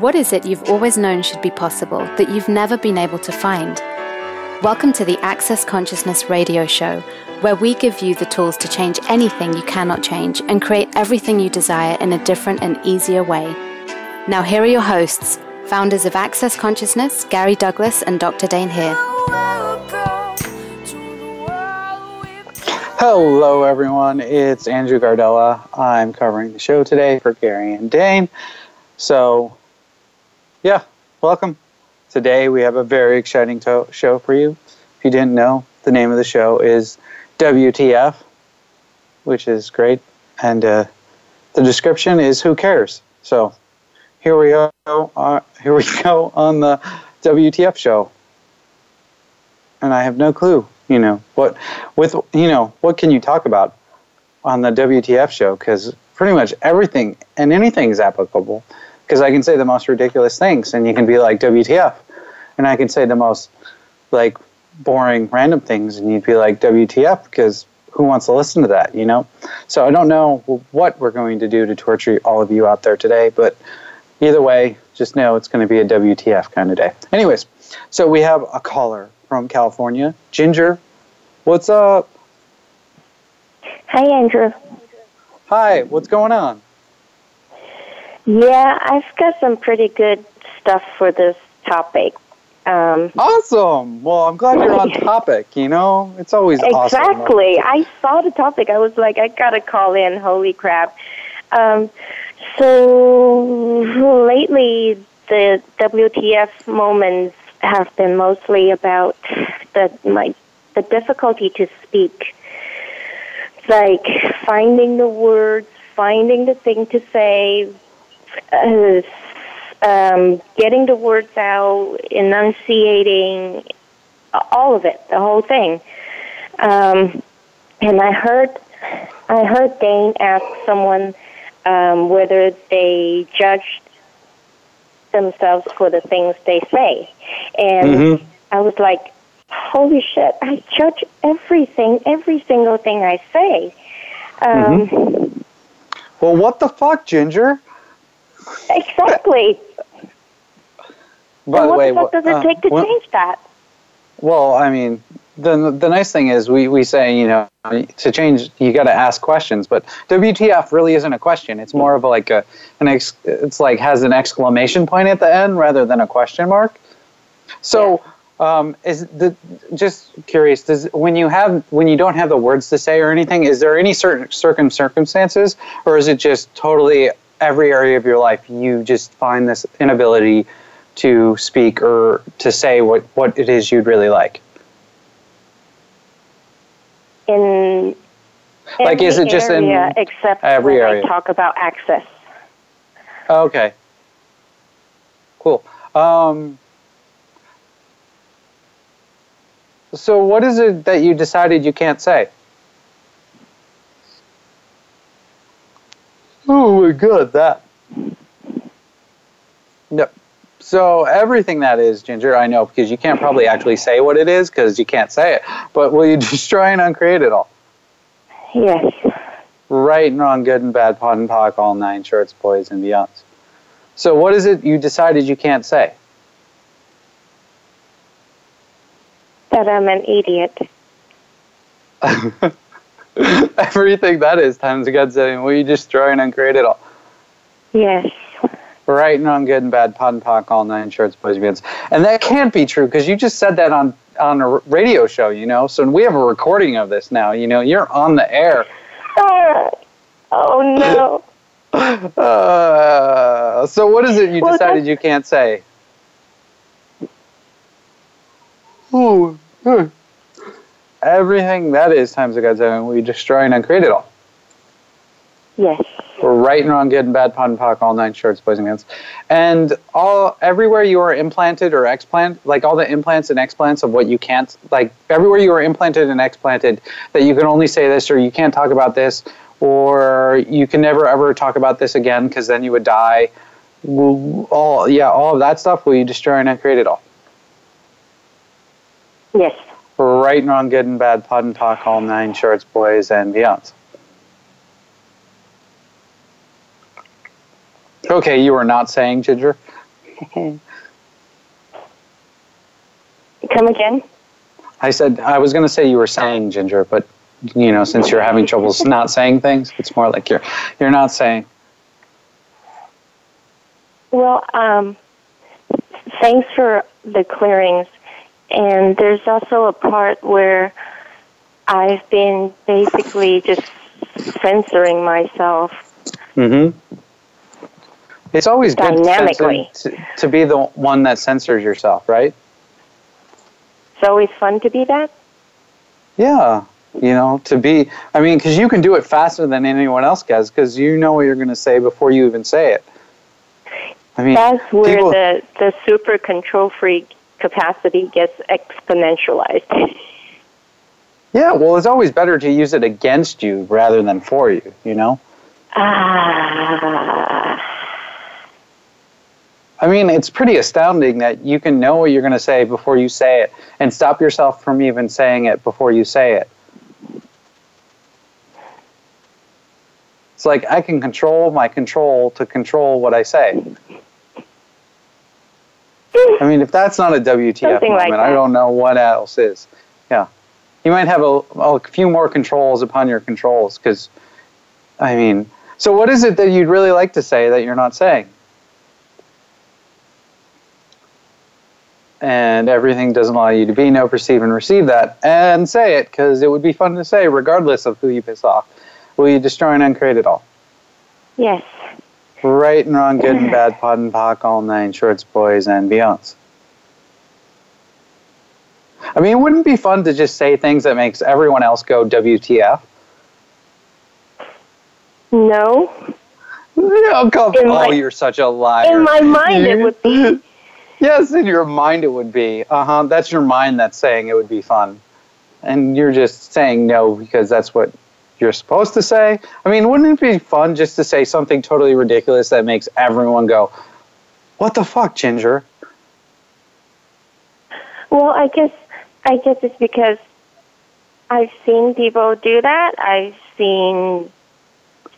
What is it you've always known should be possible that you've never been able to find? Welcome to the Access Consciousness radio show, where we give you the tools to change anything you cannot change and create everything you desire in a different and easier way. Now here are your hosts, founders of Access Consciousness, Gary Douglas and Dr. Dain Heer. Hello everyone, it's Andrew Gardella. I'm covering the show today for Gary and Dain. So, yeah, welcome. Today we have a very exciting show for you. If you didn't know, the name of the show is WTF, which is great. And the description is "Who Cares?" So here we go. Here we go on the WTF show. And I have no clue, what can you talk about on the WTF show? Because pretty much everything and anything is applicable. Because I can say the most ridiculous things, and you can be like, WTF. And I can say the most, boring, random things, and you'd be like, WTF, because who wants to listen to that, So I don't know what we're going to do to torture all of you out there today, but either way, just know it's going to be a WTF kind of day. Anyways, so we have a caller from California. Ginger, what's up? Hi, Andrew. Hi, what's going on? Yeah, I've got some pretty good stuff for this topic. Awesome. Well, I'm glad you're on topic, It's always awesome. Exactly. I saw the topic. I was like, I got to call in. Holy crap. So lately, the WTF moments have been mostly about the difficulty to speak. Like finding the words, finding the thing to say, getting the words out, enunciating, all of it, the whole thing. And I heard Dain ask someone whether they judged themselves for the things they say. And I was like, holy shit, I judge everything, every single thing I say. Well, what the fuck, Ginger? Exactly. By the way, what the fuck does it take to change that? Well, I mean, the nice thing is we say, to change, you got to ask questions. But WTF really isn't a question. It's more of has an exclamation point at the end rather than a question mark. So. Yeah. Just curious, when you don't have the words to say or anything, is there any certain circumstances, or is it just totally every area of your life you just find this inability to speak or to say what it is you'd really like? Except every area? I talk about access. Okay. Cool. So what is it that you decided you can't say? Oh, we're good at that. No. So everything that is, Ginger, I know, because you can't probably actually say what it is because you can't say it. But will you destroy and uncreate it all? Yes. Right and wrong, good and bad, pot and pock, all nine shorts, boys and beyonds. So what is it you decided you can't say? That I'm an idiot. Everything that is times God saying, will you destroy and uncreate it all? Yes. Right and wrong, good and bad, pot and pock, all nine shorts, boys and beyonds. And that can't be true because you just said that on a radio show, So we have a recording of this now, You're on the air. Oh, no. So what is it you decided you can't say? Ooh. Everything that is times of God's own, we destroy and uncreate it all. Yes. We're right and wrong, good and bad, pot and pock, all nine shorts, boys and beyonds. And everywhere you are implanted or explanted, like all the implants and explants of what you can't, everywhere you are implanted and explanted, that you can only say this or you can't talk about this or you can never ever talk about this again because then you would die. All of that stuff, will you destroy and uncreate it all? Yes. Right and wrong, good and bad, pot and pock, all nine shorts, boys and beyonds. Okay, you were not saying, Ginger? Come again? I was going to say you were saying, Ginger, but you know, since you're having trouble not saying things, it's more like you're not saying. Well, thanks for the clearings. And there's also a part where I've been basically just censoring myself. Mm-hmm. It's always good to be the one that censors yourself, right? It's always fun to be that? Yeah. You know, because you can do it faster than anyone else does, because you know what you're going to say before you even say it. I mean, that's where the super control freak capacity gets exponentialized. Yeah, well, it's always better to use it against you rather than for you, you know? I mean, it's pretty astounding that you can know what you're going to say before you say it and stop yourself from even saying it before you say it. It's like I can control my control to control what I say. I mean, if that's not a WTF moment, I don't know what else is. Yeah. You might have a few more controls upon your controls because, I mean, so what is it that you'd really like to say that you're not saying? And everything doesn't allow you to be, know, perceive, and receive that. And say it, because it would be fun to say regardless of who you piss off. Will you destroy and uncreate it all? Yes. Right and wrong, good and bad, pod and pock, all nine shorts, boys, and beyonds. I mean, wouldn't it be fun to just say things that makes everyone else go WTF? No. You're such a liar. In my mind, it would be. Yes, in your mind, it would be. Uh-huh, that's your mind that's saying it would be fun. And you're just saying no because that's what you're supposed to say. I mean, wouldn't it be fun just to say something totally ridiculous that makes everyone go, what the fuck, Ginger? Well, I guess it's because I've seen people do that. I've seen,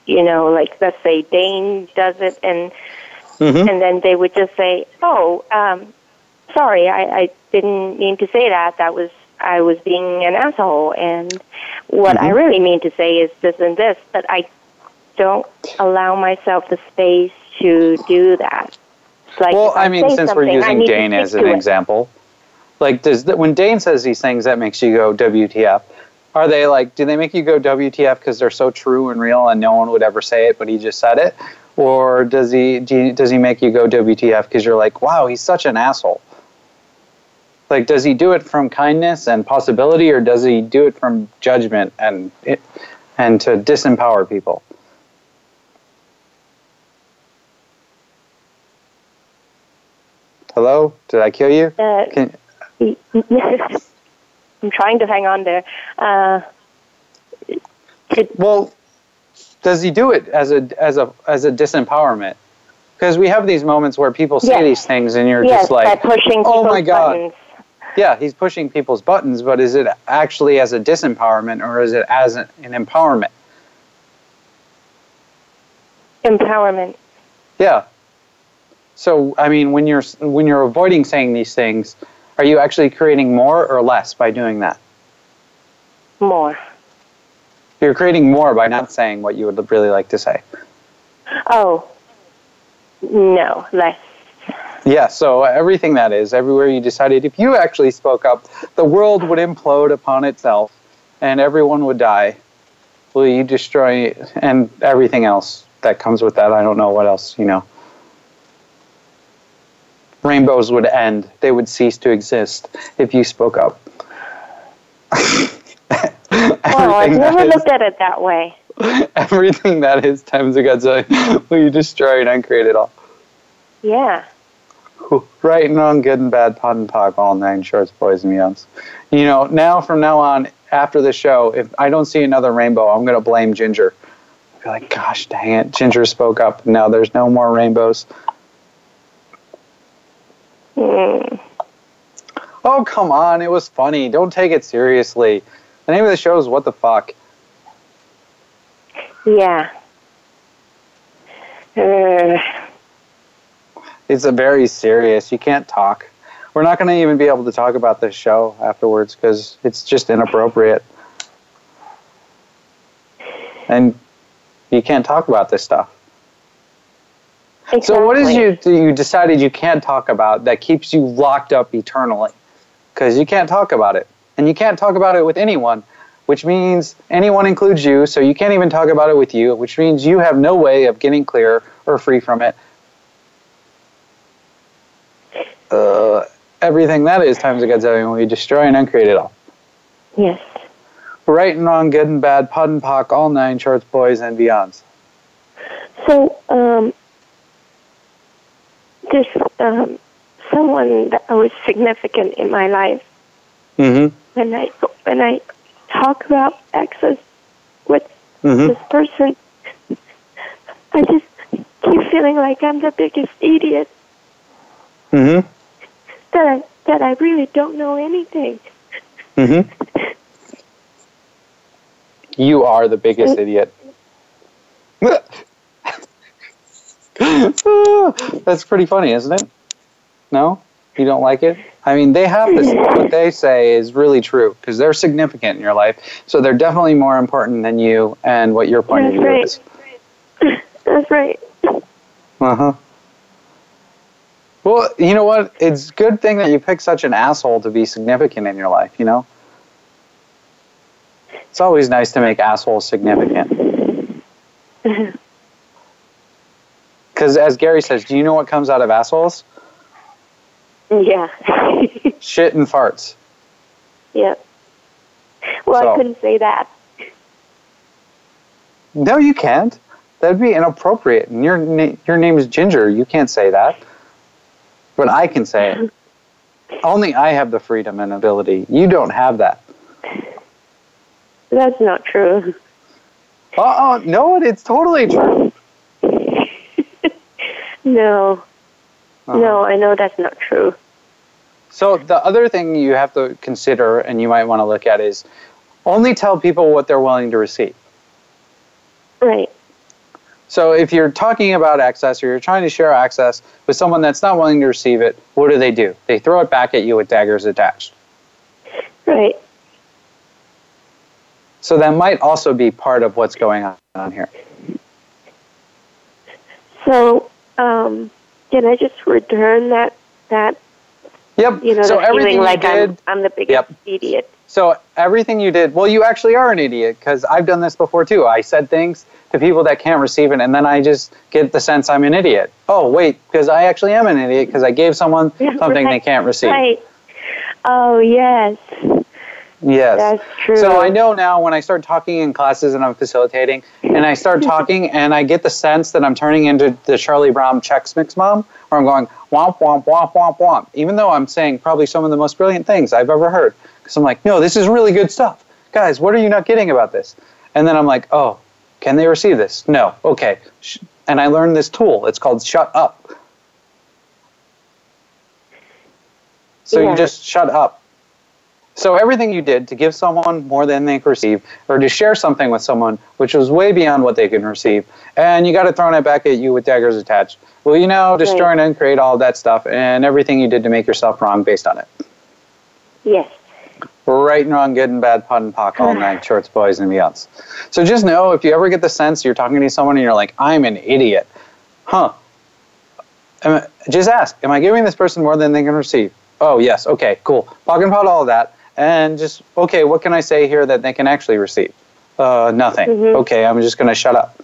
you know, like let's say Dain does it, and then they would just say, "Oh, sorry, I didn't mean to say that. I was being an asshole." And what I really mean to say is this and this, but I don't allow myself the space to do that. Like, well, I mean, since we're using Dain as an example. Like, when Dain says these things, that makes you go WTF. Are they like, do they make you go WTF because they're so true and real and no one would ever say it, but he just said it? Or does he make you go WTF because you're like, wow, he's such an asshole? Like, does he do it from kindness and possibility, or does he do it from judgment and to disempower people? Hello? Did I kill you? I'm trying to hang on there. Well, does he do it as a disempowerment? Because we have these moments where people say these things, and you're just like, "Oh my God!" Buttons. Yeah, he's pushing people's buttons, but is it actually as a disempowerment, or is it as an empowerment? Empowerment. Yeah. So, I mean, when you're avoiding saying these things, are you actually creating more or less by doing that? More. You're creating more by not saying what you would really like to say. Oh, no, less. Yeah, so everything that is, everywhere you decided, if you actually spoke up, the world would implode upon itself and everyone would die. Will you destroy and everything else that comes with that? I don't know what else, you know. Rainbows would end. They would cease to exist if you spoke up. Well, I've never looked at it that way. Everything that is times of God's life, will you destroy and uncreate it all? Yeah. Right and wrong, good and bad, pot and pock, all nine shorts, boys and beyonds. You know, from now on, after the show, if I don't see another rainbow, I'm going to blame Ginger. I'll be like, gosh, dang it, Ginger spoke up. No, there's no more rainbows. Oh, come on, it was funny. Don't take it seriously. The name of the show is What the Fuck. Yeah. It's a very serious. You can't talk. We're not going to even be able to talk about this show afterwards because it's just inappropriate. And you can't talk about this stuff. Exactly. So what is you decided you can't talk about that keeps you locked up eternally? Because you can't talk about it. And you can't talk about it with anyone, which means anyone includes you, so you can't even talk about it with you, which means you have no way of getting clear or free from it. Everything that is times a Godzillion when we destroy and uncreate it all. Yes. Right and wrong, good and bad, pod and pock, all nine shorts, boys and beyonds. So, there's someone that was significant in my life. Mm-hmm. When I talk about access with this person, I just keep feeling like I'm the biggest idiot. Mm-hmm. That I really don't know anything. Mm-hmm. You are the biggest idiot. That's pretty funny, isn't it? No? You don't like it? I mean, they have this. What they say is really true because they're significant in your life. So they're definitely more important than you and what your point of view is. That's right. Uh-huh. Well, you know what? It's a good thing that you picked such an asshole to be significant in your life, you know? It's always nice to make assholes significant. Because as Gary says, do you know what comes out of assholes? Yeah. Shit and farts. Yeah. Well, so. I couldn't say that. No, you can't. That'd be inappropriate. And your name is Ginger. You can't say that. But I can say it. Only I have the freedom and ability. You don't have that. That's not true. Uh-oh, no, it's totally true. No. Uh-huh. No, I know that's not true. So the other thing you have to consider and you might want to look at is only tell people what they're willing to receive. Right. So if you're talking about access or you're trying to share access with someone that's not willing to receive it, what do? They throw it back at you with daggers attached. Right. So that might also be part of what's going on here. So can I just return that? Yep. You know, so everything you like did, I'm the biggest idiot. So everything you did, well, you actually are an idiot because I've done this before too. I said things to people that can't receive it, and then I just get the sense I'm an idiot. Oh, wait, because I actually am an idiot because I gave someone something they can't receive. Right. Oh, yes. Yes. That's true. So I know now when I start talking in classes and I'm facilitating, and I start talking, and I get the sense that I'm turning into the Charlie Brown Chex Mix Mom, where I'm going, womp, womp, womp, womp, womp, even though I'm saying probably some of the most brilliant things I've ever heard. Because I'm like, no, this is really good stuff. Guys, what are you not getting about this? And then I'm like, oh, can they receive this? No. Okay. And I learned this tool. It's called shut up. So you just shut up. So everything you did to give someone more than they could receive or to share something with someone which was way beyond what they can receive, and you got it thrown back at you with daggers attached. Well, you know, destroy and uncreate all that stuff and everything you did to make yourself wrong based on it. Yes. Right and wrong, good and bad, pod and pock, all nine shorts, boys, and beyonds. So just know if you ever get the sense you're talking to someone and you're like, I'm an idiot. Huh. Just ask, am I giving this person more than they can receive? Oh, yes. Okay, cool. Pock and pod, all of that. And just, okay, what can I say here that they can actually receive? Nothing. Mm-hmm. Okay, I'm just going to shut up.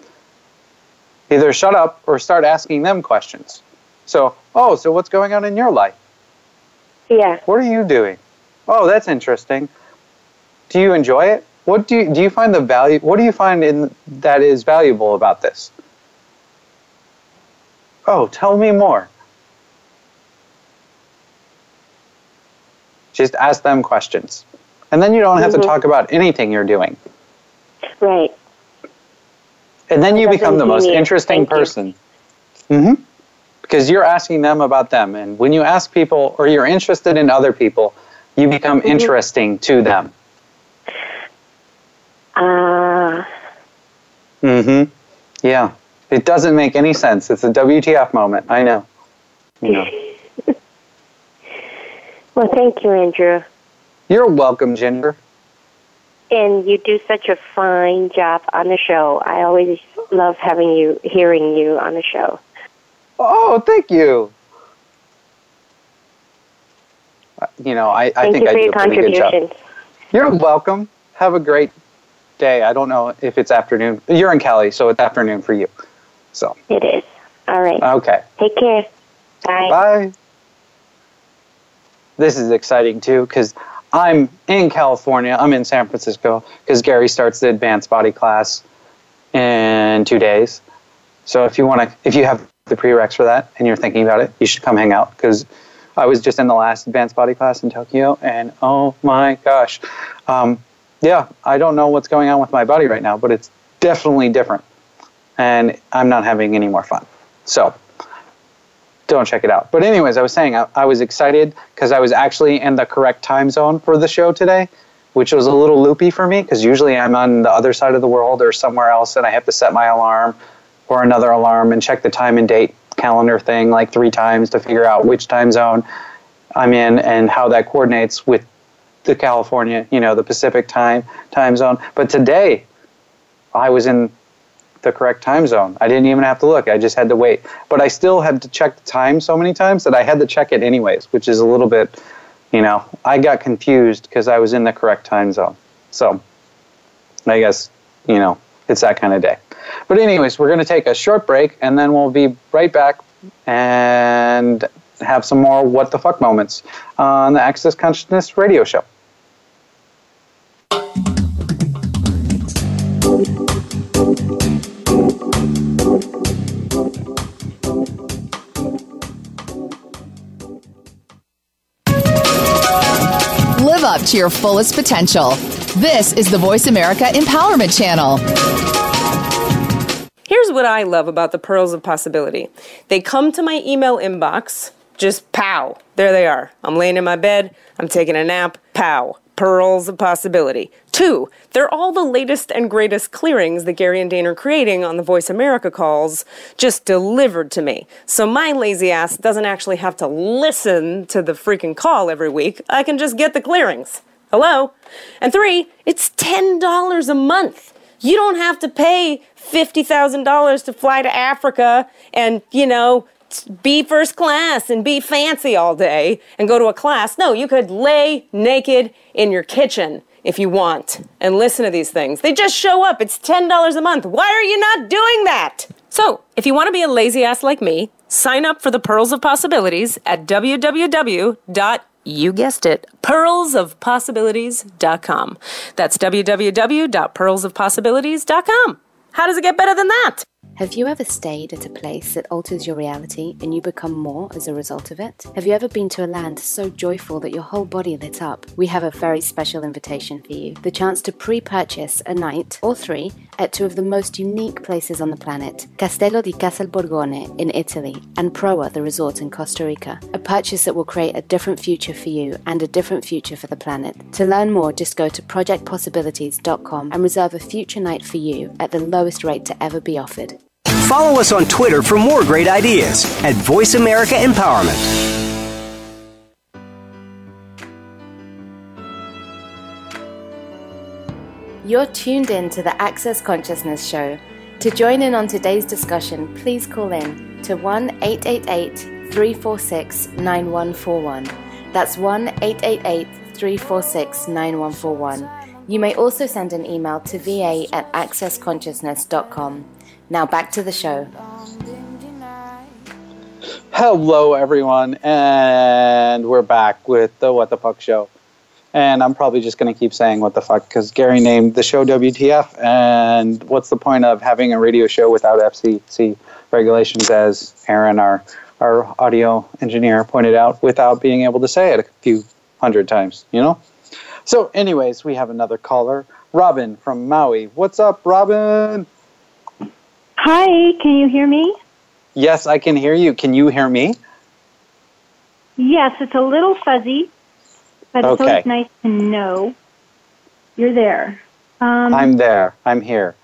Either shut up or start asking them questions. So, so what's going on in your life? Yeah. What are you doing? Oh, that's interesting. Do you enjoy it? What do you find the value? What do you find in that is valuable about this? Oh, tell me more. Just ask them questions. And then you don't have to talk about anything you're doing. Right. And then you become the most interesting person. Mm-hmm. Because you're asking them about them. And when you ask people or you're interested in other people, you become interesting to them. Yeah. It doesn't make any sense. It's a WTF moment. I know. Yeah. Well, thank you, Andrew. You're welcome, Ginger. And you do such a fine job on the show. I always love hearing you on the show. Oh, thank you. You know, I think I do a pretty good job. You're welcome. Have a great day. I don't know if it's afternoon. You're in Cali, so it's afternoon for you. So it is. All right. Okay. Take care. Bye. Bye. This is exciting, too, because I'm in California. I'm in San Francisco because Gary starts the advanced body class in 2 days. So if you have the prereqs for that and you're thinking about it, you should come hang out because I was just in the last advanced body class in Tokyo, and oh my gosh. Yeah, I don't know what's going on with my body right now, but it's definitely different. And I'm not having any more fun. So don't check it out. But anyways, I was saying I was excited because I was actually in the correct time zone for the show today, which was a little loopy for me because usually I'm on the other side of the world or somewhere else, and I have to set my alarm or another alarm and check the time and date calendar thing like 3 times to figure out which time zone I'm in and how that coordinates with the California, the Pacific time zone. But today, I was in the correct time zone. I didn't even have to look. I just had to wait. But I still had to check the time so many times that I had to check it anyways, which is a little bit, I got confused because I was in the correct time zone. So I guess, it's that kind of day. But anyways, we're going to take a short break, and then we'll be right back and have some more What the Fuck moments on the Access Consciousness radio show. Live up to your fullest potential. This is the Voice America Empowerment Channel. Here's what I love about the Pearls of Possibility. They come to my email inbox, just pow, there they are. I'm laying in my bed, I'm taking a nap, pow, Pearls of Possibility. 2, they're all the latest and greatest clearings that Gary and Dain are creating on the Voice America calls, just delivered to me. So my lazy ass doesn't actually have to listen to the freaking call every week. I can just get the clearings. Hello? And 3, it's $10 a month. You don't have to pay $50,000 to fly to Africa and, be first class and be fancy all day and go to a class. No, you could lay naked in your kitchen if you want and listen to these things. They just show up. It's $10 a month. Why are you not doing that? So if you want to be a lazy ass like me, sign up for the Pearls of Possibilities at www.pearlsofpossibilities.com. You guessed it, pearlsofpossibilities.com. That's www.pearlsofpossibilities.com. How does it get better than that? Have you ever stayed at a place that alters your reality and you become more as a result of it? Have you ever been to a land so joyful that your whole body lit up? We have a very special invitation for you. The chance to pre-purchase a night or 3 at 2 of the most unique places on the planet, Castello di Casal Borgone in Italy and Proa, the resort in Costa Rica. A purchase that will create a different future for you and a different future for the planet. To learn more, just go to projectpossibilities.com and reserve a future night for you at the lowest rate to ever be offered. Follow us on Twitter for more great ideas at Voice America Empowerment. You're tuned in to the Access Consciousness Show. To join in on today's discussion, please call in to 1-888-346-9141. That's 1-888-346-9141. You may also send an email to va@accessconsciousness.com. Now back to the show. Hello, everyone, and we're back with the What the Fuck show. And I'm probably just going to keep saying what the fuck because Gary named the show WTF, and what's the point of having a radio show without FCC regulations, as Aaron, our audio engineer, pointed out, without being able to say it a few hundred times, So anyways, we have another caller, Robin from Maui. What's up, Robin? Hi, can you hear me? Yes, I can hear you. Can you hear me? Yes, it's a little fuzzy, but okay. It's always nice to know you're there. I'm there. I'm here.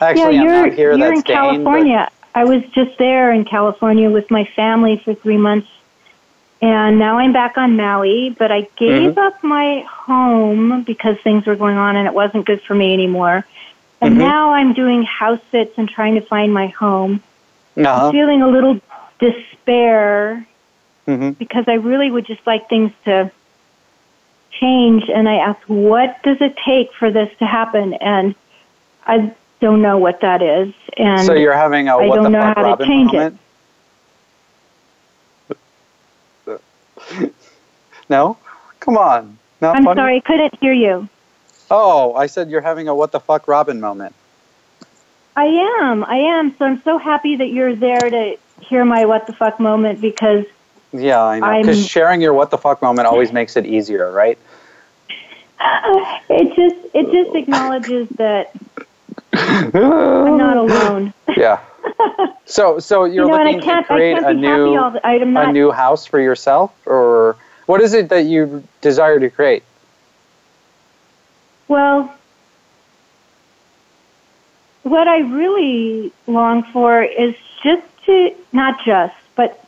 Actually, I'm not here. That's Dain. You're in California. I was just there in California with my family for 3 months, and now I'm back on Maui, but I gave up my home because things were going on and it wasn't good for me anymore. And now I'm doing house sits and trying to find my home. I'm feeling a little despair because I really would just like things to change. And I asked, what does it take for this to happen? And I don't know what that is. And so you're having a what the fuck, Robin moment? No? Come on. Not I'm funny. Sorry, I couldn't hear you. Oh, I said you're having a what the fuck, Robin moment. I am. So I'm so happy that you're there to hear my what the fuck moment because... Yeah, I know. Because sharing your what the fuck moment always makes it easier, right? It just acknowledges that I'm not alone. Yeah. So you're looking to create a new house for yourself, or what is it that you desire to create? Well, what I really long for is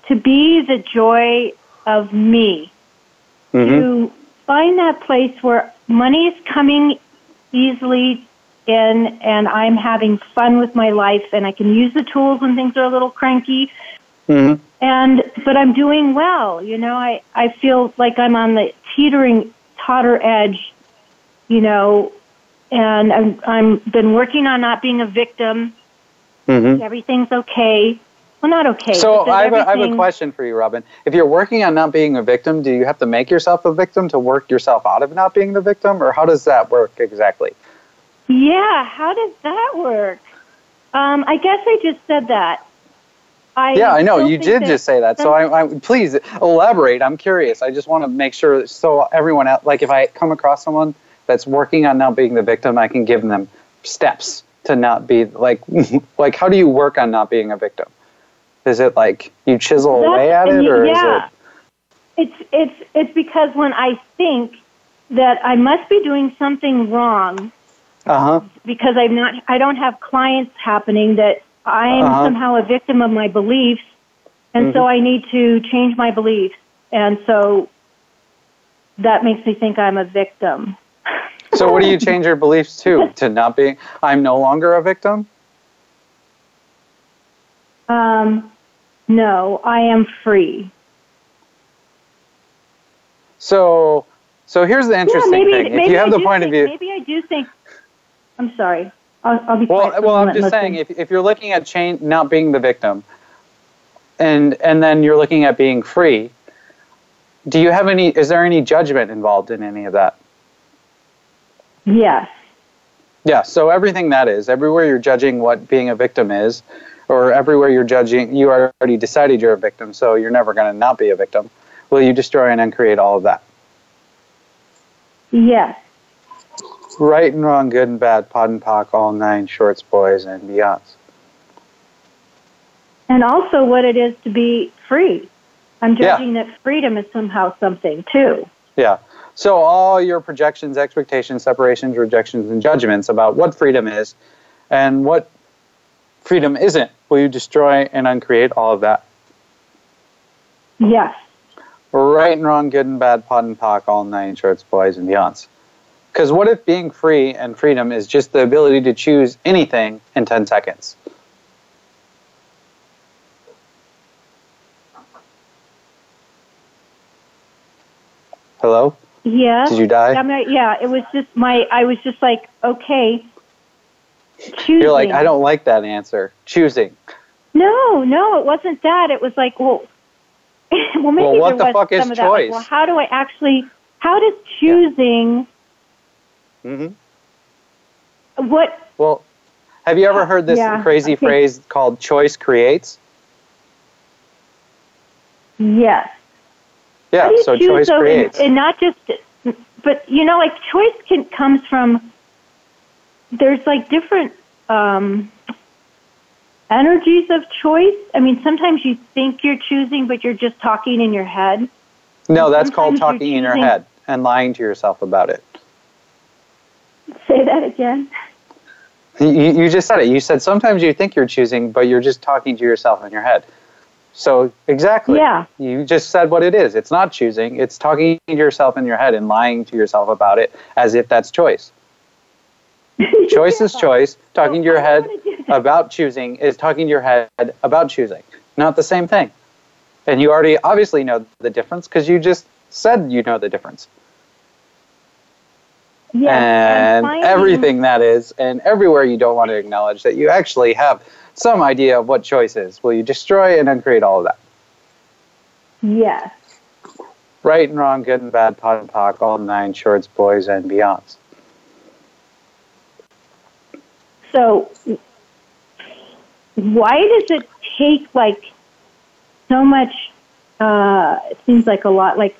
to be the joy of me. To find that place where money is coming easily in and I'm having fun with my life and I can use the tools when things are a little cranky. But I'm doing well. You know, I feel like I'm on the totter edge, you know, and I'm been working on not being a victim. Everything's okay. Well, not okay. So I have a question for you, Robin. If you're working on not being a victim, do you have to make yourself a victim to work yourself out of not being the victim? Or how does that work exactly? Yeah, how does that work? I guess I just said that. I know. You did just say that. So I please elaborate. I'm curious. I just want to make sure so everyone else, like if I come across someone that's working on not being the victim, I can give them steps to not be like how do you work on not being a victim? Is it like you chisel away at it, or is it? It's because when I think that I must be doing something wrong, because I don't have clients happening, that I am somehow a victim of my beliefs, and so I need to change my beliefs, and so that makes me think I'm a victim. So what do you change your beliefs to? To not being, I'm no longer a victim. No, I am free. So here's the interesting thing. If you have the point of view, maybe I do think. I'm sorry. I'll be quiet. Well, I'm just saying, if you're looking at not being the victim, and then you're looking at being free, do you have any? Is there any judgment involved in any of that? Yes. Yeah. So everything that is, everywhere you're judging what being a victim is. Or everywhere you're judging, you already decided you're a victim, so you're never going to not be a victim. Will you destroy and uncreate all of that? Yes. Right and wrong, good and bad, pod and pock, all nine shorts, boys, and beyonds. And also what it is to be free. I'm judging that freedom is somehow something, too. Yeah. So all your projections, expectations, separations, rejections, and judgments about what freedom is and what freedom isn't. Will you destroy and uncreate all of that? Yes. Right and wrong, good and bad, pod and pock, all nine shorts, boys, and beyonds. Because what if being free and freedom is just the ability to choose anything in 10 seconds? Hello? Yeah. Did you die? Yeah, it was just I was just like, okay. Choosing. You're like, I don't like that answer. Choosing. No, it wasn't that. It was like, well maybe well, what there the was fuck some is of choice? That. Like, well, how do I actually? How does choosing? Yeah. What? Well, have you ever heard this crazy phrase called "choice creates"? Yes. Yeah. So choice creates, and not just, but you know, like choice comes from. There's like different energies of choice. I mean, sometimes you think you're choosing, but you're just talking in your head. No, that's called talking in your head and lying to yourself about it. Say that again. You just said it. You said sometimes you think you're choosing, but you're just talking to yourself in your head. So exactly. Yeah. You just said what it is. It's not choosing. It's talking to yourself in your head and lying to yourself about it as if that's choice. Choice is choice. Talking to your head about choosing is talking to your head about choosing. Not the same thing. And you already obviously know the difference because you just said you know the difference. Yes, and everything that is, and everywhere you don't want to acknowledge that you actually have some idea of what choice is. Will you destroy and uncreate all of that? Yes. Right and wrong, good and bad, pot and pock, all nine shorts, boys and beyonds. So, why does it take like so much? It seems like a lot, like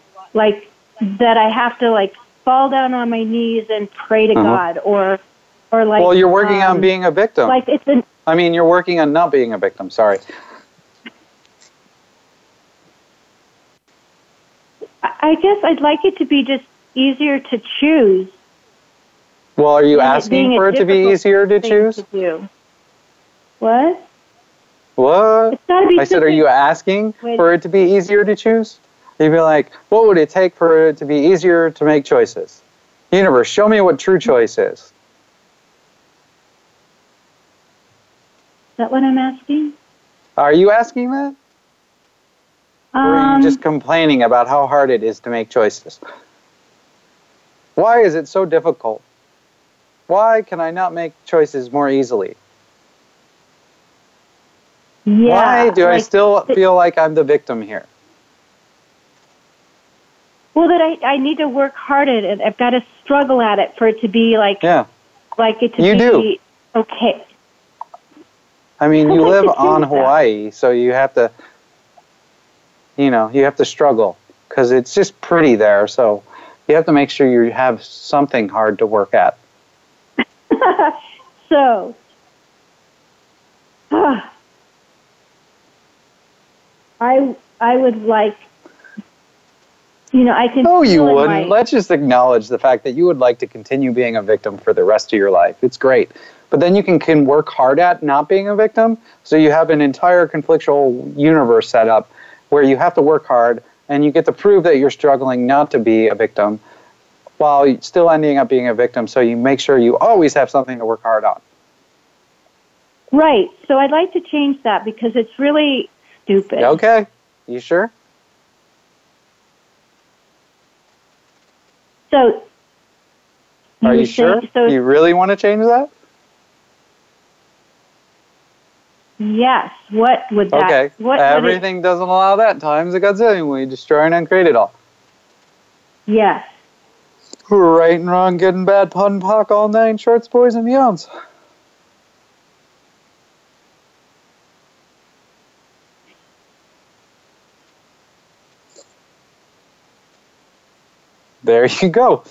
that. I have to like fall down on my knees and pray to God, or like. Well, you're working on being a victim. Like it's an. I mean, you're working on not being a victim. Sorry. I guess I'd like it to be just easier to choose. Well, are you asking for it to be easier to choose? What? I said, are you asking for it to be easier to choose? You'd be like, what would it take for it to be easier to make choices? Universe, show me what true choice is. Is that what I'm asking? Are you asking that? Or are you just complaining about how hard it is to make choices? Why is it so difficult? Why can I not make choices more easily? Yeah, why do I still feel like I'm the victim here? Well, that I need to work hard at it. I've got to struggle at it for it to be like, okay. I mean, you live on Hawaii, so you have to, you have to struggle because it's just pretty there. So you have to make sure you have something hard to work at. So, I would like, I can. No, you wouldn't. Let's just acknowledge the fact that you would like to continue being a victim for the rest of your life. It's great. But then you can work hard at not being a victim. So you have an entire conflictual universe set up where you have to work hard and you get to prove that you're struggling not to be a victim while still ending up being a victim. So you make sure you always have something to work hard on. Right. So I'd like to change that because it's really stupid. Okay. You sure? So, are you sure? So you really want to change that? Yes. What would that? Okay. Everything doesn't allow that. Times a godzillion. We destroy and uncreate it all. Yes. Right and wrong, good and bad, pun, pock, all nine shorts, boys and beyonds. There you go.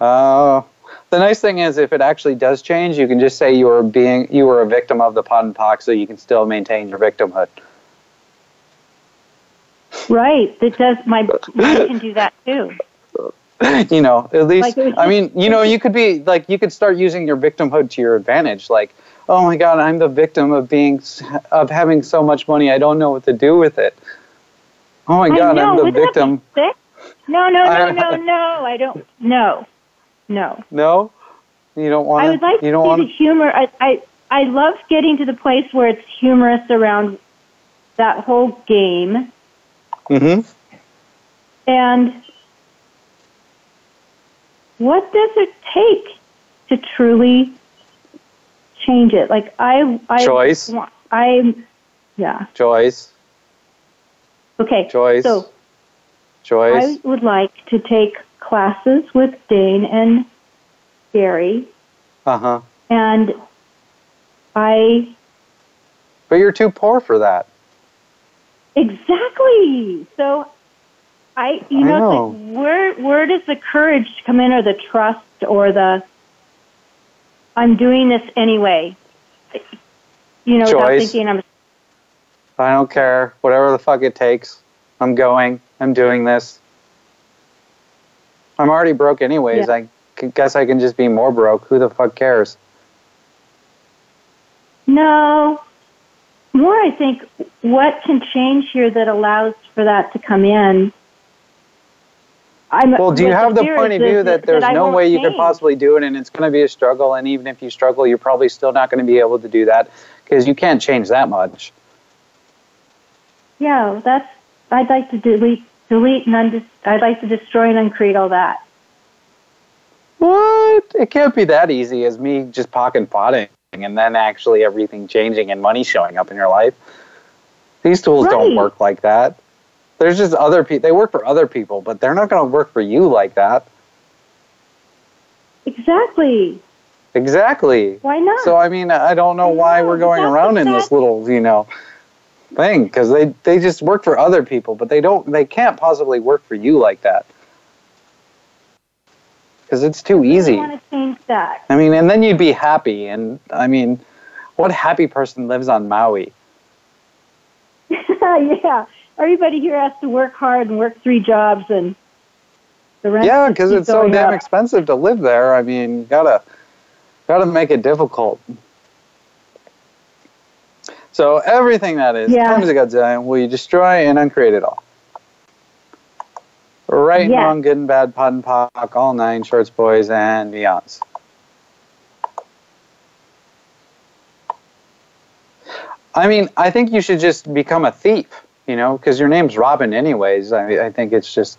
The nice thing is, if it actually does change, you can just say you were a victim of the pot and pock, so you can still maintain your victimhood. Right. It does. I can do that too. At least. Like, I mean, you could be like, you could start using your victimhood to your advantage. Like, oh my God, I'm the victim of having so much money. I don't know what to do with it. Oh my God, I'm the victim. No. I don't. No. No? You don't want to? I would like to see the humor. I love getting to the place where it's humorous around that whole game. Mm-hmm. And what does it take to truly change it? Like, choice. Choice. Okay. Choice. So, I would like to take classes with Dain and Gary. Uh-huh. And But you're too poor for that. Exactly. So I know. It's like, where does the courage come in, or the trust, or the I'm doing this anyway. Choice. Without thinking I don't care. Whatever the fuck it takes. I'm going. I'm doing this. I'm already broke anyways. Yeah. I guess I can just be more broke. Who the fuck cares? No. More, I think, what can change here that allows for that to come in? Well, do you have the point of view that there's no way you could possibly do it, and it's going to be a struggle, and even if you struggle, you're probably still not going to be able to do that because you can't change that much? Yeah, that's. I'd like to delete, and I'd like to destroy and uncreate all that. What? It can't be that easy as me just potting and then actually everything changing and money showing up in your life. These tools don't work like that. There's just other people. They work for other people, but they're not going to work for you like that. Exactly. Why not? So, I mean, I don't know why we're going around in this little, thing, because they just work for other people, but they can't possibly work for you like that. Because it's too easy. I want to change that. I mean, and then you'd be happy. And, I mean, what happy person lives on Maui? Yeah. Everybody here has to work hard and work 3 jobs and the rent. Yeah, because it's so damn expensive to live there. I mean, you gotta make it difficult. So everything that is, times a godzillion, will you destroy and uncreate it all? Right and wrong, good and bad, pot and pock, all 9 shorts, boys, and beyonds. I mean, I think you should just become a thief. Because your name's Robin anyways. I think it's just,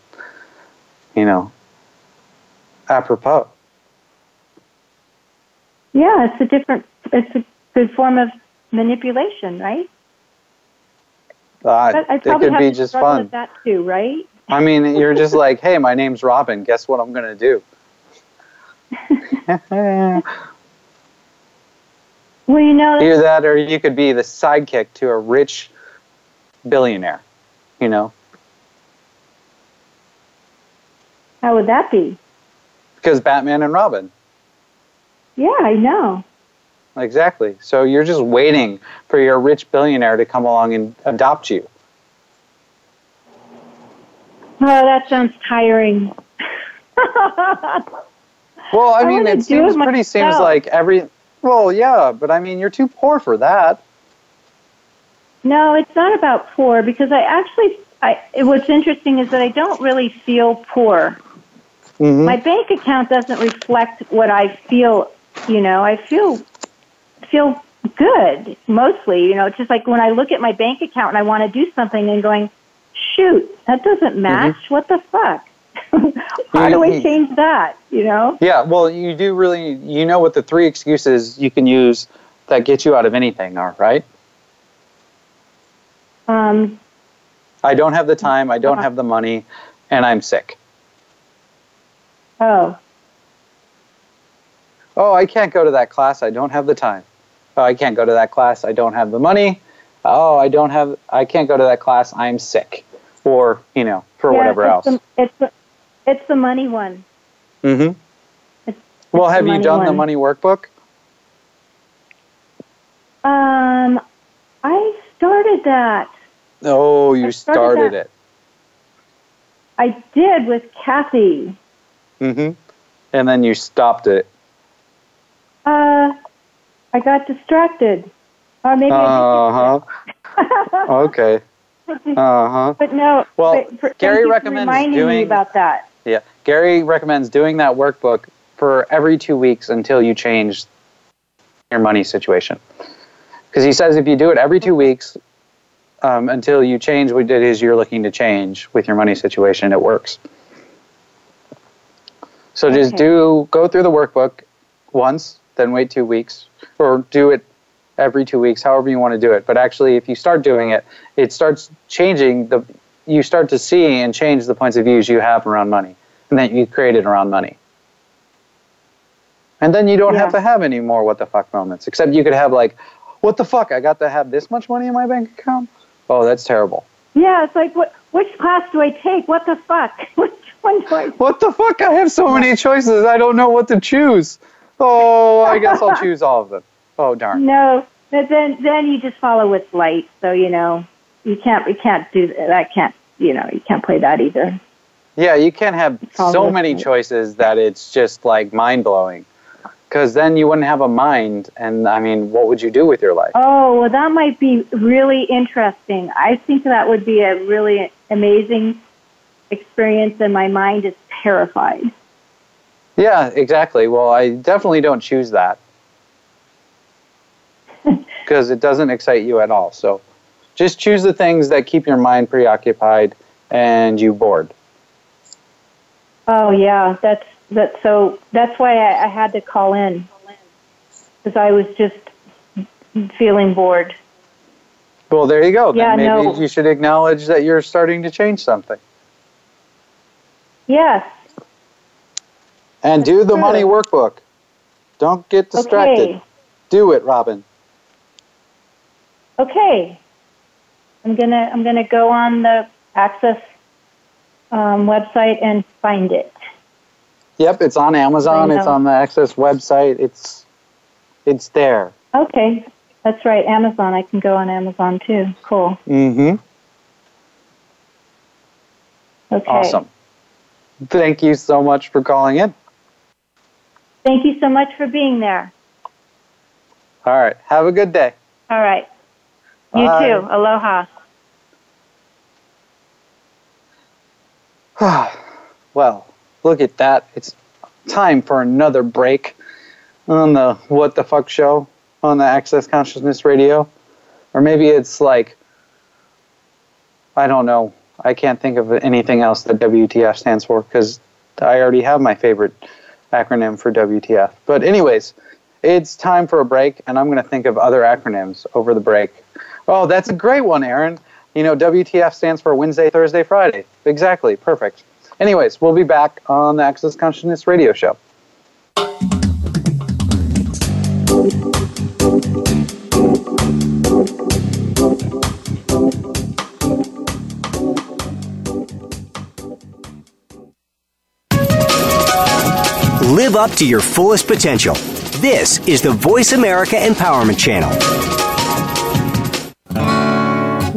apropos. Yeah, it's a good form of manipulation, right? It could be just fun. With that too, right? I mean, you're just like, hey, my name's Robin. Guess what I'm going to do? Well, either that or you could be the sidekick to a rich billionaire, How would that be? Because Batman and Robin. Yeah, I know. Exactly. So you're just waiting for your rich billionaire to come along and adopt you. Oh, that sounds tiring. Well, I mean, it seems like well, yeah, but I mean, you're too poor for that. No, it's not about poor, because what's interesting is that I don't really feel poor. Mm-hmm. My bank account doesn't reflect what I feel, I feel good, mostly, it's just like when I look at my bank account and I want to do something and going, shoot, that doesn't match, mm-hmm. What the fuck? How do I change that, Yeah, well, you do really, what the 3 excuses you can use that get you out of anything are, right? I don't have the time, I don't have the money, and I'm sick. Oh, I can't go to that class, I don't have the time. Oh, I can't go to that class, I don't have the money. Oh, I can't go to that class, I'm sick. Or, whatever else. It's the money one. Mm-hmm. Well, have you done the money workbook? I started that. Oh, you started it. I did with Kathy. Mm-hmm. And then you stopped it. I got distracted. Or maybe I didn't. Okay. But no. Well, Gary recommends doing about that. Yeah, Gary recommends doing that workbook for every 2 weeks until you change your money situation. Because he says if you do it every 2 weeks. Until you change what it is you're looking to change with your money situation, it works. So just go through the workbook once, then wait 2 weeks, or do it every 2 weeks, however you want to do it. But actually, if you start doing it, it starts changing. You start to see and change the points of views you have around money, and that you created around money. And then you don't have to have any more what the fuck moments, except you could have like, what the fuck, I got to have this much money in my bank account? Oh, that's terrible. Yeah, it's like, which class do I take? What the fuck? Which one do I take? What the fuck? I have so many choices. I don't know what to choose. Oh, I guess I'll choose all of them. Oh, darn. No, but then you just follow what's light. So, you can't do that. You can't play that either. Yeah, you can't have so many choices that it's just like mind-blowing. Because then you wouldn't have a mind, and I mean, what would you do with your life? Oh, well, that might be really interesting. I think that would be a really amazing experience, and my mind is terrified. Yeah, exactly. Well, I definitely don't choose that because it doesn't excite you at all. So just choose the things that keep your mind preoccupied and you bored. Oh, yeah, that's why I had to call in, because I was just feeling bored. Well, there you go. Yeah, then maybe you should acknowledge that you're starting to change something. Yes. And do the money workbook. Don't get distracted. Okay. Do it, Robin. Okay. I'm gonna go on the Access website and find it. Yep, it's on Amazon. It's on the Access website. It's there. Okay, that's right. Amazon. I can go on Amazon too. Cool. Mm-hmm. Okay. Awesome. Thank you so much for calling in. Thank you so much for being there. All right. Have a good day. All right. You too. Aloha. Well. Look at that. It's time for another break on the What the Fuck show on the Access Consciousness Radio. Or maybe it's like, I don't know. I can't think of anything else that WTF stands for because I already have my favorite acronym for WTF. But anyways, it's time for a break, and I'm going to think of other acronyms over the break. Oh, that's a great one, Aaron. You know, WTF stands for Wednesday, Thursday, Friday. Exactly. Perfect. Anyways, we'll be back on the Access Consciousness Radio Show. Live up to your fullest potential. This is the Voice America Empowerment Channel.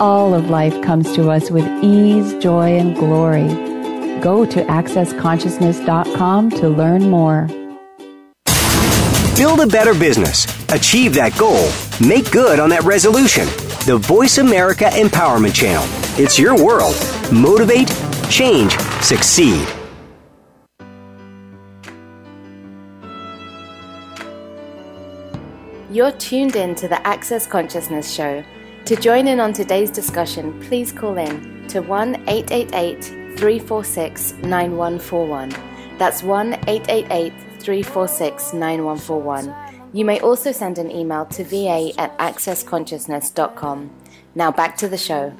All of life comes to us with ease, joy, and glory. Go to accessconsciousness.com to learn more. Build a better business. Achieve that goal. Make good on that resolution. the Voice America Empowerment Channel. It's your world. Motivate, change, succeed. You're tuned in to the Access Consciousness Show. To join in on today's discussion, please call in to 1-888-346-9141. That's 1-888-346-9141. You may also send an email to va@accessconsciousness.com. Now back to the show.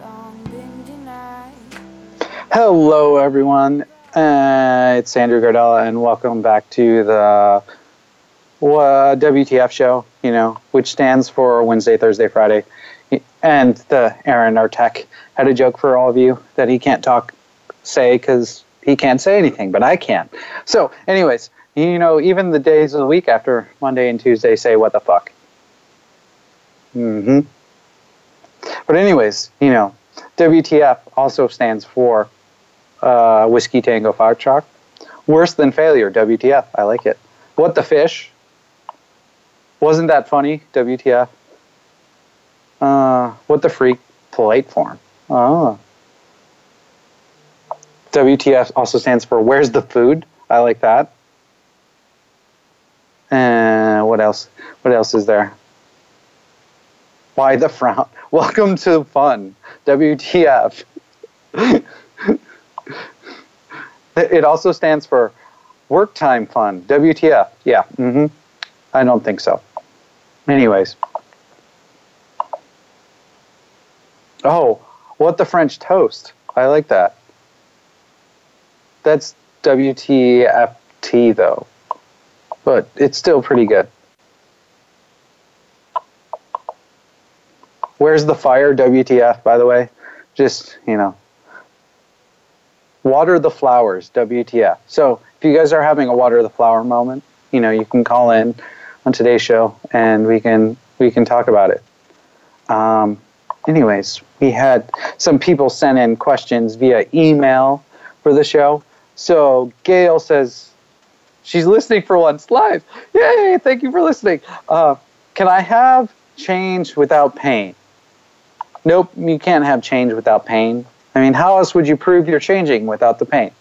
Hello, everyone. It's Andrew Gardella, and welcome back to the WTF show, you know, which stands for Wednesday, Thursday, Friday. And Aaron, our tech, had a joke for all of you that he can't say because he can't say anything, but I can. So anyways, you know, even the days of the week after Monday and Tuesday say what the fuck. But anyways, you know, WTF also stands for Whiskey Tango Foxtrot. Worse than failure, WTF. I like it. What the fish? Wasn't that funny? WTF. What the freak? Polite form. Oh. WTF also stands for where's the food? I like that. And what else? What else is there? Why the frown? Welcome to fun. WTF. It also stands for work time fun. WTF. Yeah. I don't think so. Anyways. Oh, what the French toast. I like that. That's WTFT though. But it's still pretty good. Where's the fire? WTF, by the way. Just, you know. Water the flowers. WTF. So, if you guys are having a water the flower moment, you know, you can call in on today's show, and we can talk about it. Anyways, we had some people send in questions via email for the show. So Gail says she's listening for once live. Yay! Thank you for listening. Can I have change without pain? Nope, you can't have change without pain. I mean, how else would you prove you're changing without the pain?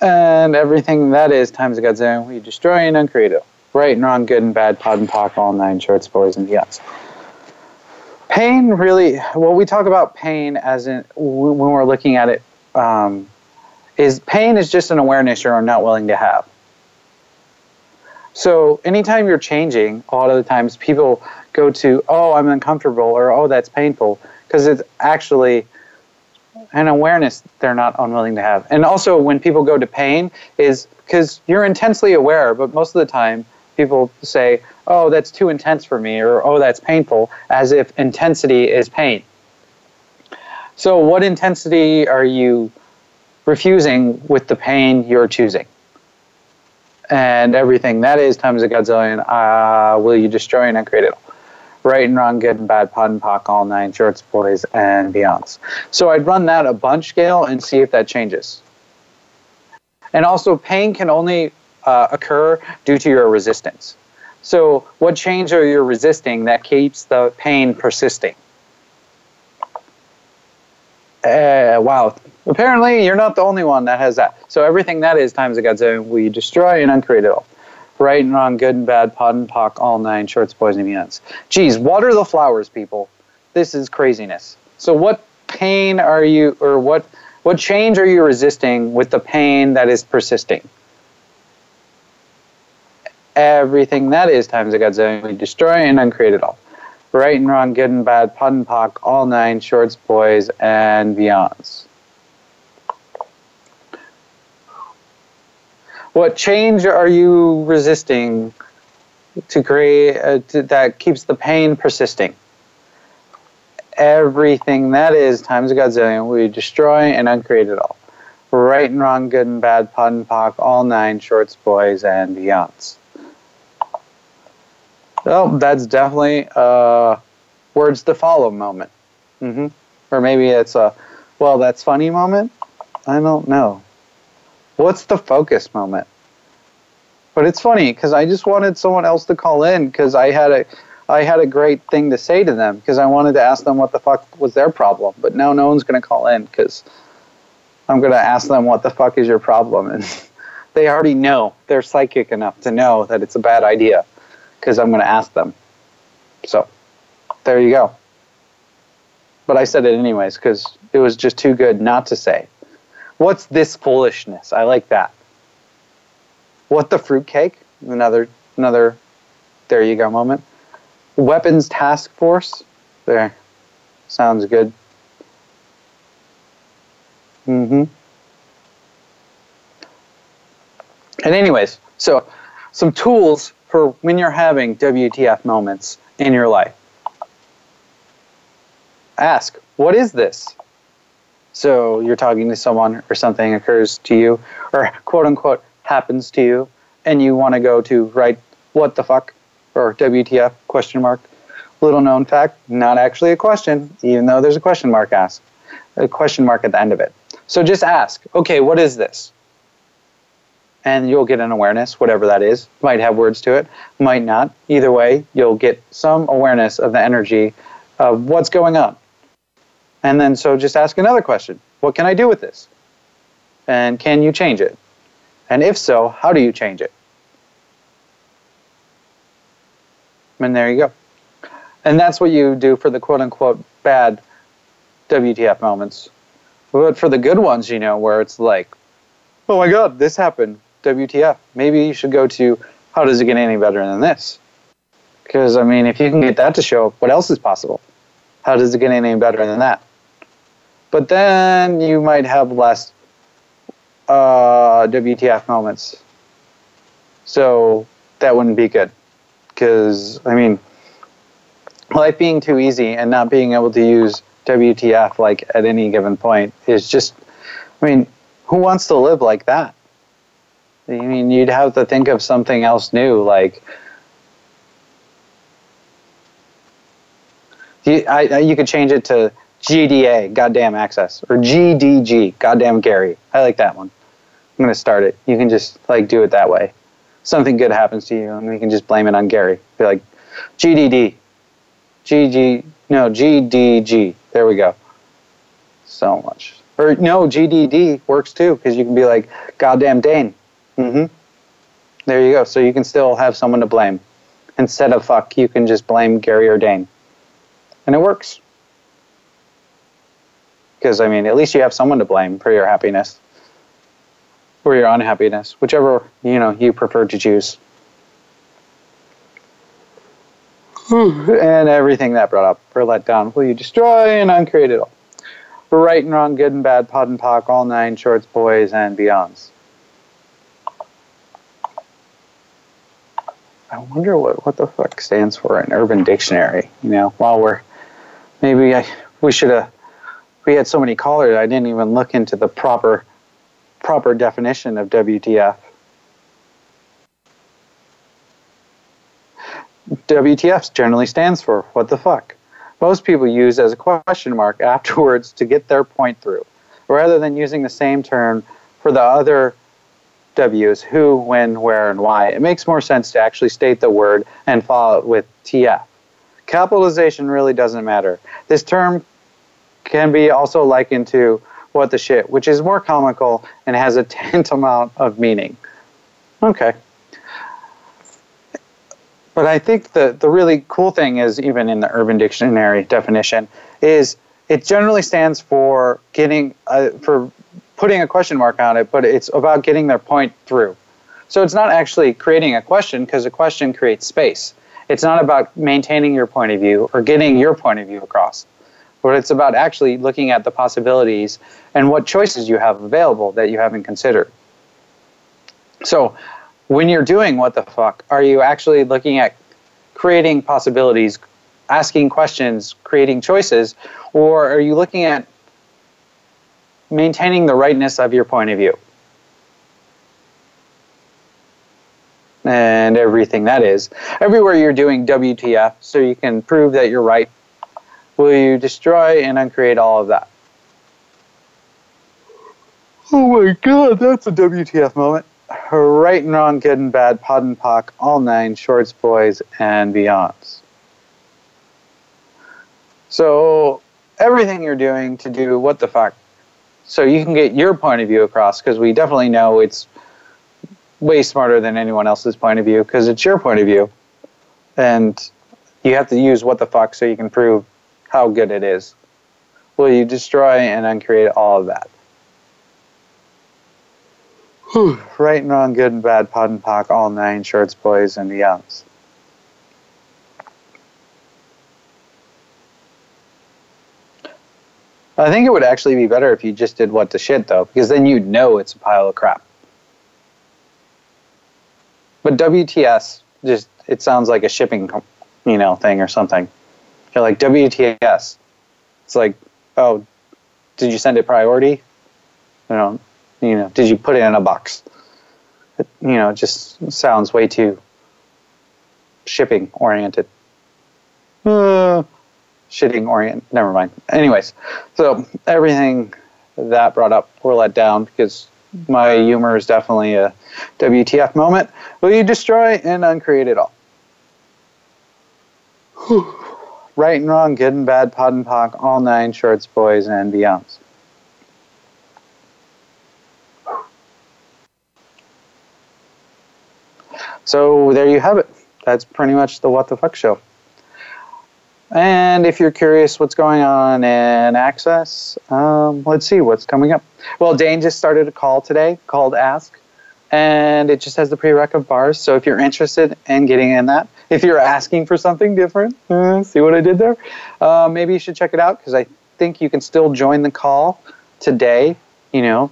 And everything that is times of God's own, we destroy and uncreate it. Right and wrong, good and bad, pod and pock, all nine shorts, boys and yes. Pain really, well, we talk about pain as in, when we're looking at it, is pain is just an awareness you're not willing to have. So anytime you're changing, a lot of the times people go to, oh, I'm uncomfortable, or oh, that's painful, because it's actually an awareness they're not unwilling to have. And also when people go to pain is because you're intensely aware, but most of the time people say, oh, that's too intense for me, or oh, that's painful, as if intensity is pain. So what intensity are you refusing with the pain you're choosing? And everything that is times a godzillion, will you destroy and uncreate it all? Right and wrong, good and bad, pod and pock, all nine shorts, boys, and beyonds. So I'd run that a bunch, Gail, and see if that changes. And also, pain can only occur due to your resistance. So what change are you resisting that keeps the pain persisting? Wow. Apparently, you're not the only one that has that. So everything that is times a godzillion, will you destroy and uncreate it all? Right and wrong, good and bad, pod and pock, all nine shorts, boys, and beyonds. Geez, water the flowers, people. This is craziness. So what pain are you, or what change are you resisting with the pain that is persisting? Everything that is times a godzillion, we destroy and uncreate it all. Right and wrong, good and bad, pod and pock, all nine shorts, boys, and beyonds. What change are you resisting to create that keeps the pain persisting? Everything that is times a godzillion, we destroy and uncreate it all. Right and wrong, good and bad, pod and pock, all nine shorts, boys, and beyonds. Well, that's definitely a words to follow moment. Or maybe it's a, well, that's funny moment? I don't know. What's the focus moment? But it's funny because I just wanted someone else to call in because I had a I had a great thing to say to them because I wanted to ask them what the fuck was their problem. But now no one's going to call in because I'm going to ask them what the fuck is your problem. And they already know. They're psychic enough to know that it's a bad idea because I'm going to ask them. So there you go. But I said it anyways because it was just too good not to say. What's this foolishness? I like that. What the fruitcake? Another there you go moment. Weapons task force. There. Sounds good. And anyways, so some tools for when you're having WTF moments in your life. Ask, what is this? So you're talking to someone or something occurs to you or quote-unquote happens to you and you want to go to write what the fuck or WTF question mark. Little known fact, not actually a question, even though there's a question mark asked. A question mark at the end of it. So just ask, okay, what is this? And you'll get an awareness, whatever that is. Might have words to it, might not. Either way, you'll get some awareness of the energy of what's going on. And then so just ask another question. What can I do with this? And can you change it? And if so, how do you change it? And there you go. And that's what you do for the quote-unquote bad WTF moments. But for the good ones, you know, where it's like, oh my God, this happened, WTF. Maybe you should go to, how does it get any better than this? Because, I mean, if you can get that to show up, what else is possible? How does it get any better than that? But then you might have less WTF moments. So that wouldn't be good. Because, I mean, life being too easy and not being able to use WTF like at any given point is just, I mean, who wants to live like that? I mean, you'd have to think of something else new, like, you could change it to GDA, goddamn Access, or GDG, goddamn Gary. I like that one. I'm going to start it. You can just, like, do it that way. Something good happens to you, and we can just blame it on Gary. Be like, GDD, GG, no, GDG. There we go. So much. Or, no, GDD works, too, because you can be like, goddamn Dain. There you go. So you can still have someone to blame. Instead of fuck, you can just blame Gary or Dain. And it works. Because, I mean, at least you have someone to blame for your happiness. Or your unhappiness. Whichever, you know, you prefer to choose. And everything that brought up or let down will you destroy and uncreate it all. Right and wrong, good and bad, pod and pock, all nine shorts, boys, and beyonds. I wonder what the fuck stands for in Urban Dictionary, you know, while we're, maybe we should have, we had so many callers, I didn't even look into the proper definition of WTF. WTF generally stands for, what the fuck? Most people use as a question mark afterwards to get their point through, rather than using the same term for the other W's, who, when, where, and why. It makes more sense to actually state the word and follow it with TF. Capitalization really doesn't matter. This term can be also likened to what the shit, which is more comical and has a tantamount of meaning. Okay. But I think the really cool thing is, even in the Urban Dictionary definition, is it generally stands for getting, for putting a question mark on it, but it's about getting their point through. So it's not actually creating a question, because a question creates space. It's not about maintaining your point of view or getting your point of view across. But it's about actually looking at the possibilities and what choices you have available that you haven't considered. So when you're doing what the fuck, are you actually looking at creating possibilities, asking questions, creating choices, or are you looking at maintaining the rightness of your point of view? And everything that is. Everywhere you're doing WTF, so you can prove that you're right, will you destroy and uncreate all of that? Oh my God, that's a WTF moment. Right and wrong, good and bad, pod and pock, all nine, shorts, boys, and beyonds. So everything you're doing to do what the fuck, so you can get your point of view across, because we definitely know it's way smarter than anyone else's point of view, because it's your point of view. And you have to use what the fuck so you can prove how good it is. Will you destroy and uncreate all of that? Whew. Right and wrong, good and bad, pod and pock, all nine shorts, boys, and the yums. I think it would actually be better if you just did what the shit, though, because then you'd know it's a pile of crap. But WTS, just, it sounds like a shipping, you know, thing or something. You're like, WTS. It's like, oh, did you send it priority? You know, did you put it in a box? It, you know, it just sounds way too shipping oriented. Shitting orient. Never mind. Anyways, so everything that brought up were let down because my humor is definitely a WTF moment. Will you destroy and uncreate it all? Whew. Right and wrong, good and bad, pod and pock, all nine shorts, boys, and beyonds. So there you have it. That's pretty much the What the Fuck show. And if you're curious what's going on in Access, let's see what's coming up. Well, Dain just started a call today called Ask, and it just has the prereq of bars. So if you're interested in getting in that, if you're asking for something different, see what I did there? Maybe you should check it out, because I think you can still join the call today, you know,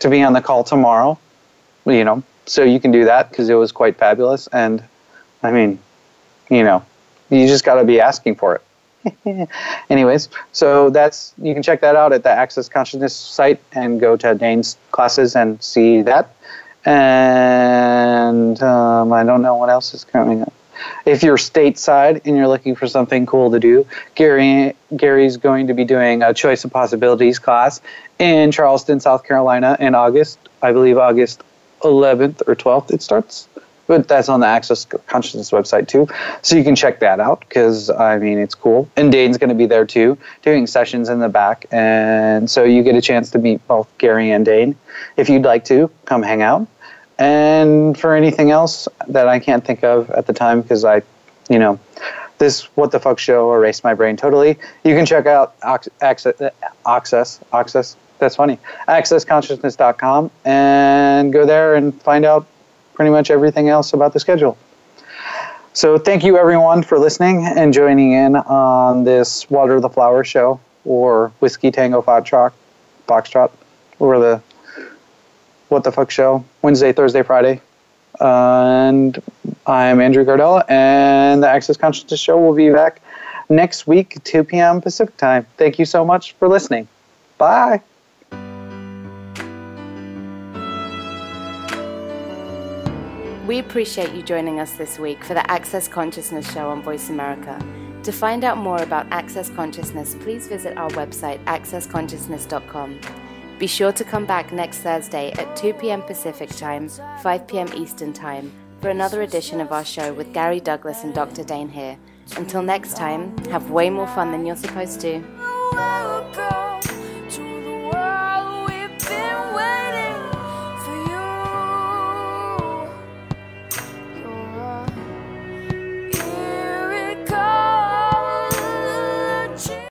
to be on the call tomorrow, you know. So you can do that, because it was quite fabulous. And, I mean, you know, you just got to be asking for it. Anyways, so that's, you can check that out at the Access Consciousness site and go to Dain's classes and see that. And I don't know what else is coming up. If you're stateside and you're looking for something cool to do, Gary's going to be doing a Choice of Possibilities class in Charleston, South Carolina in August. I believe August 11th or 12th it starts. But that's on the Access Consciousness website, too. So you can check that out, because, I mean, it's cool. And Dain's going to be there, too, doing sessions in the back. And so you get a chance to meet both Gary and Dain. If you'd like to, come hang out. And for anything else that I can't think of at the time, because I, you know, this What the Fuck show erased my brain totally. You can check out accessconsciousness.com and go there and find out pretty much everything else about the schedule. So thank you everyone for listening and joining in on this Water the Flower show, or Whiskey Tango Foxtrot, or the What the Fuck show, Wednesday, Thursday, Friday. And I'm Andrew Gardella, and the Access Consciousness show will be back next week, 2 p.m. Pacific time. Thank you so much for listening. Bye. We appreciate you joining us this week for the Access Consciousness show on Voice America. To find out more about Access Consciousness, please visit our website, accessconsciousness.com. Be sure to come back next Thursday at 2 p.m. Pacific Time, 5 p.m. Eastern Time, for another edition of our show with Gary Douglas and Dr. Dain Heer. Until next time, have way more fun than you're supposed to.